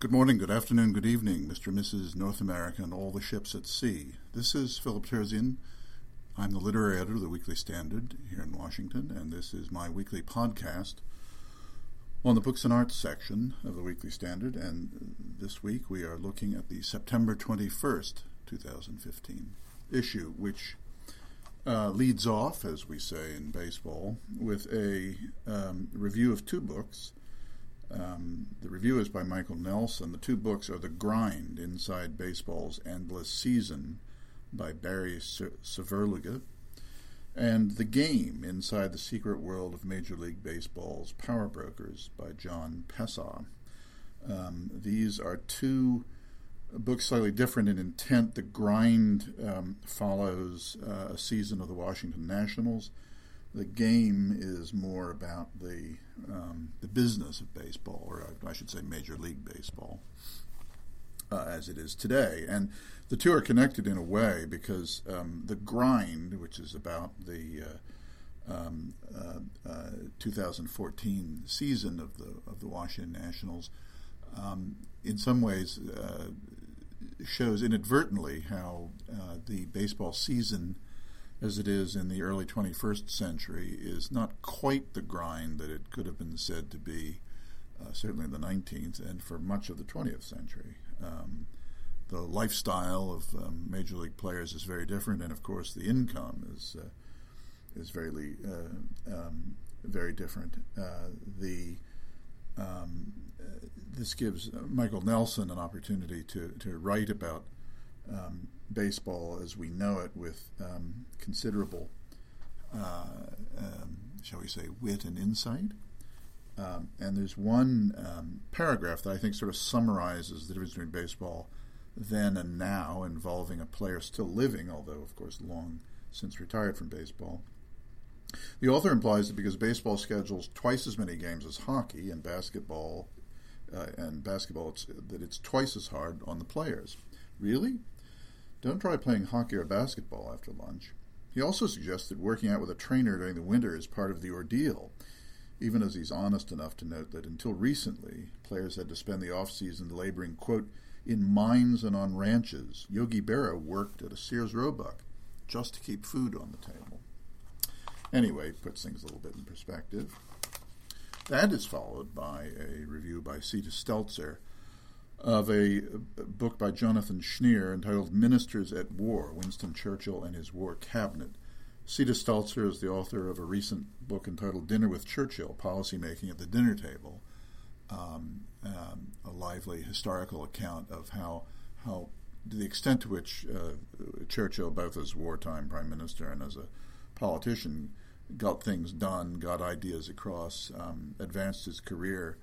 Good morning, good afternoon, good evening, Mr. and Mrs. North America and all the ships at sea. This is Philip Terzian. I'm the literary editor of the Weekly Standard here in Washington, and this is my weekly podcast on the books and arts section of the Weekly Standard. And this week we are looking at the September 21st, 2015 issue, which leads off, as we say in baseball, with a review of two books. The review is by Michael Nelson. The two books are The Grind, Inside Baseball's Endless Season, by Barry Severlega, and The Game, Inside the Secret World of Major League Baseball's Power Brokers, by John Pessah. These are two books slightly different in intent. The Grind follows a season of the Washington Nationals. The Game is more about the business of baseball, or I should say Major League Baseball, as it is today. And the two are connected in a way because The Grind, which is about the 2014 season of the Washington Nationals, in some ways shows inadvertently how the baseball season as it is in the early 21st century is not quite the grind that it could have been said to be, certainly in the 19th and for much of the 20th century. The lifestyle of major league players is very different, and of course the income is very different. This gives Michael Nelson an opportunity to write about baseball as we know it with considerable, shall we say, wit and insight. And there's one paragraph that I think sort of summarizes the difference between baseball then and now, involving a player still living, although, of course, long since retired from baseball. The author implies that because baseball schedules twice as many games as hockey and basketball, that it's twice as hard on the players. Really? Don't try playing hockey or basketball after lunch. He also suggests that working out with a trainer during the winter is part of the ordeal, even as he's honest enough to note that until recently, players had to spend the off-season laboring, quote, in mines and on ranches. Yogi Berra worked at a Sears Roebuck just to keep food on the table. Anyway, puts things a little bit in perspective. That is followed by a review by Cita Stelzer of a book by Jonathan Schneer entitled Ministers at War, Winston Churchill and His War Cabinet. Cita Stelzer is the author of a recent book entitled Dinner with Churchill, Policymaking at the Dinner Table, a lively historical account of how to the extent to which Churchill, both as wartime prime minister and as a politician, got things done, got ideas across, advanced his career,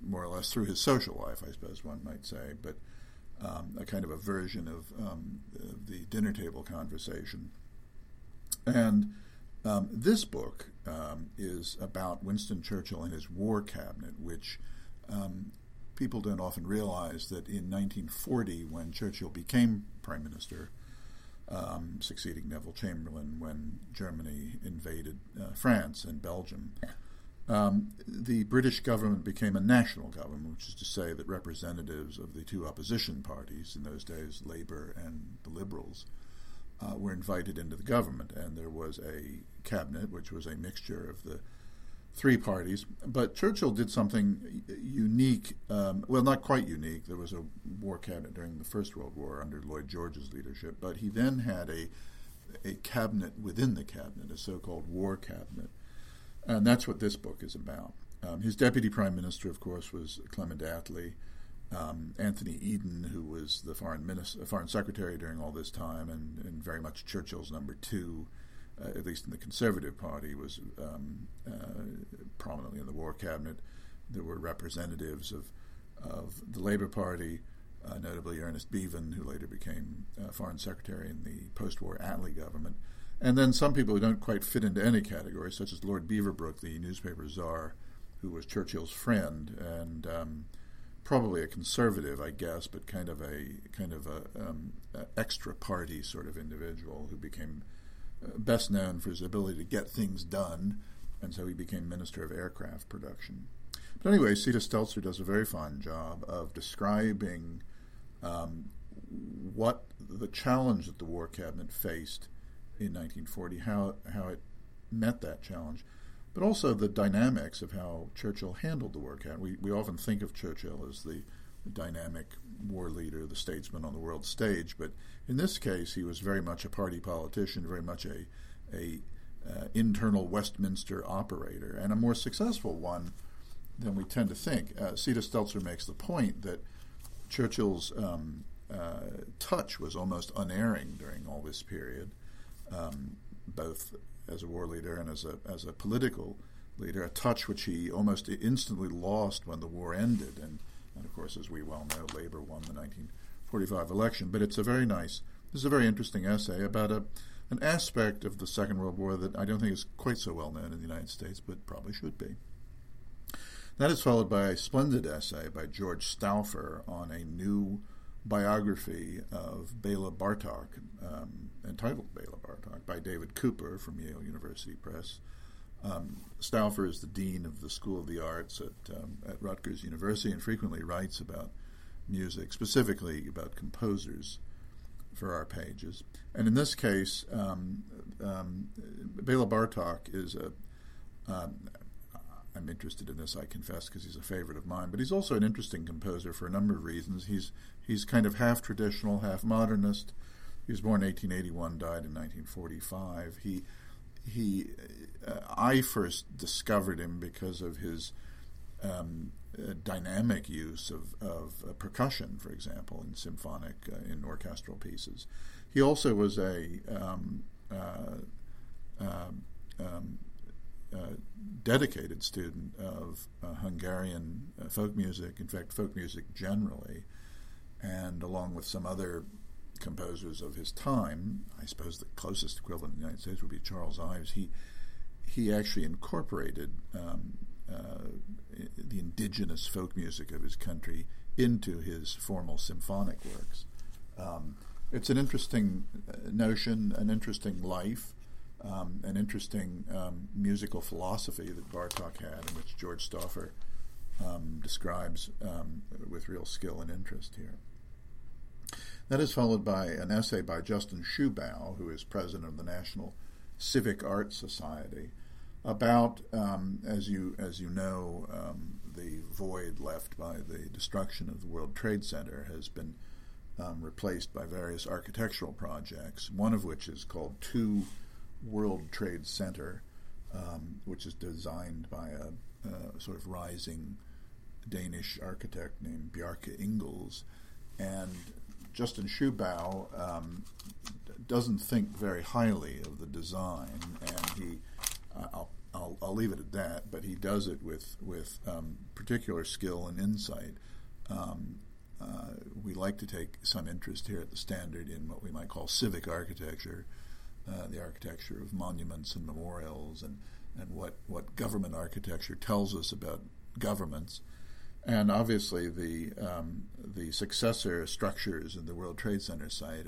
more or less through his social life, I suppose one might say, but a kind of a version of the dinner table conversation. And this book is about Winston Churchill and his war cabinet, which people don't often realize that in 1940, when Churchill became prime minister, succeeding Neville Chamberlain when Germany invaded France and Belgium, the British government became a national government, which is to say that representatives of the two opposition parties, in those days Labour and the Liberals, were invited into the government, and there was a cabinet, which was a mixture of the three parties. But Churchill did something unique, well, not quite unique. There was a war cabinet during the First World War under Lloyd George's leadership, but he then had a cabinet within the cabinet, a so-called war cabinet. And that's what this book is about. His deputy prime minister, of course, was Clement Attlee. Anthony Eden, who was the foreign secretary during all this time, and very much Churchill's number two, at least in the Conservative Party, was prominently in the war cabinet. There were representatives of the Labour Party, notably Ernest Bevin, who later became foreign secretary in the post-war Attlee government. And then some people who don't quite fit into any category, such as Lord Beaverbrook, the newspaper czar, who was Churchill's friend and probably a conservative, I guess, but kind of a extra party sort of individual who became best known for his ability to get things done, and so he became Minister of Aircraft Production. But anyway, Cita Stelzer does a very fine job of describing what the challenge that the War Cabinet faced in 1940, how it met that challenge, but also the dynamics of how Churchill handled the War Cabinet. We often think of Churchill as the dynamic war leader, the statesman on the world stage, but in this case he was very much a party politician, very much a internal Westminster operator, and a more successful one than we tend to think. Cita Stelzer makes the point that Churchill's touch was almost unerring during all this period, both as a war leader and as a political leader, a touch which he almost instantly lost when the war ended. And of course, as we well know, Labor won the 1945 election. But it's a very interesting essay about an aspect of the Second World War that I don't think is quite so well known in the United States, but probably should be. That is followed by a splendid essay by George Stauffer on a new biography of Bela Bartok, entitled Bela Bartok, by David Cooper from Yale University Press. Stauffer is the dean of the School of the Arts at Rutgers University and frequently writes about music, specifically about composers for our pages. And in this case, Bela Bartok is I'm interested in this, I confess, because he's a favorite of mine, but he's also an interesting composer for a number of reasons. He's kind of half traditional, half modernist. He was born in 1881, died in 1945. I first discovered him because of his dynamic use of percussion, for example, in symphonic, in orchestral pieces. He also was a dedicated student of Hungarian folk music, in fact, folk music generally, and along with some other composers of his time, I suppose the closest equivalent in the United States would be Charles Ives. He actually incorporated the indigenous folk music of his country into his formal symphonic works. It's an interesting notion, an interesting life, an interesting musical philosophy that Bartok had, and which George Stauffer describes with real skill and interest here. That is followed by an essay by Justin Shubow, who is president of the National Civic Art Society, about, as you know, the void left by the destruction of the World Trade Center has been replaced by various architectural projects, one of which is called Two World Trade Center, which is designed by a sort of rising Danish architect named Bjarke Ingels, and Justin Shubow doesn't think very highly of the design, and I'll leave it at that. But he does it with particular skill and insight. We like to take some interest here at the Standard in what we might call civic architecture, the architecture of monuments and memorials, and what government architecture tells us about governments. And obviously, the successor structures in the World Trade Center site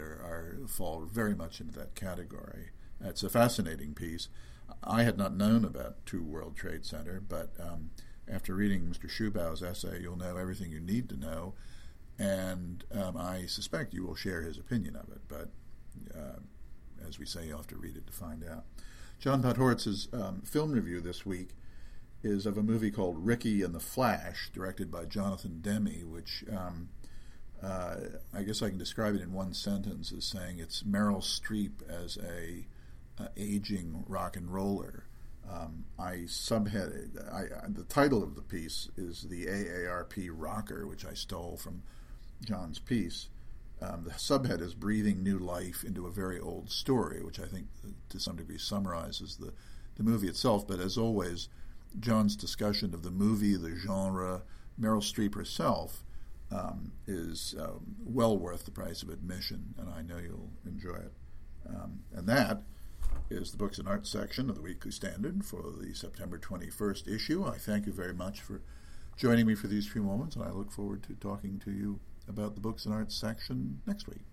fall very much into that category. It's a fascinating piece. I had not known about Two World Trade Center, but after reading Mr. Shubow's essay, you'll know everything you need to know, and I suspect you will share his opinion of it. But as we say, you'll have to read it to find out. John Podhoritz's film review this week is of a movie called Ricky and the Flash, directed by Jonathan Demme, which I guess I can describe it in one sentence as saying it's Meryl Streep as a aging rock and roller. The title of the piece is The AARP Rocker, which I stole from John's piece. The subhead is Breathing New Life into a Very Old Story, which I think to some degree summarizes the movie itself, but as always, John's discussion of the movie, the genre, Meryl Streep herself is well worth the price of admission, and I know you'll enjoy it. And that is the Books and Arts section of the Weekly Standard for the September 21st issue. I thank you very much for joining me for these few moments, and I look forward to talking to you about the Books and Arts section next week.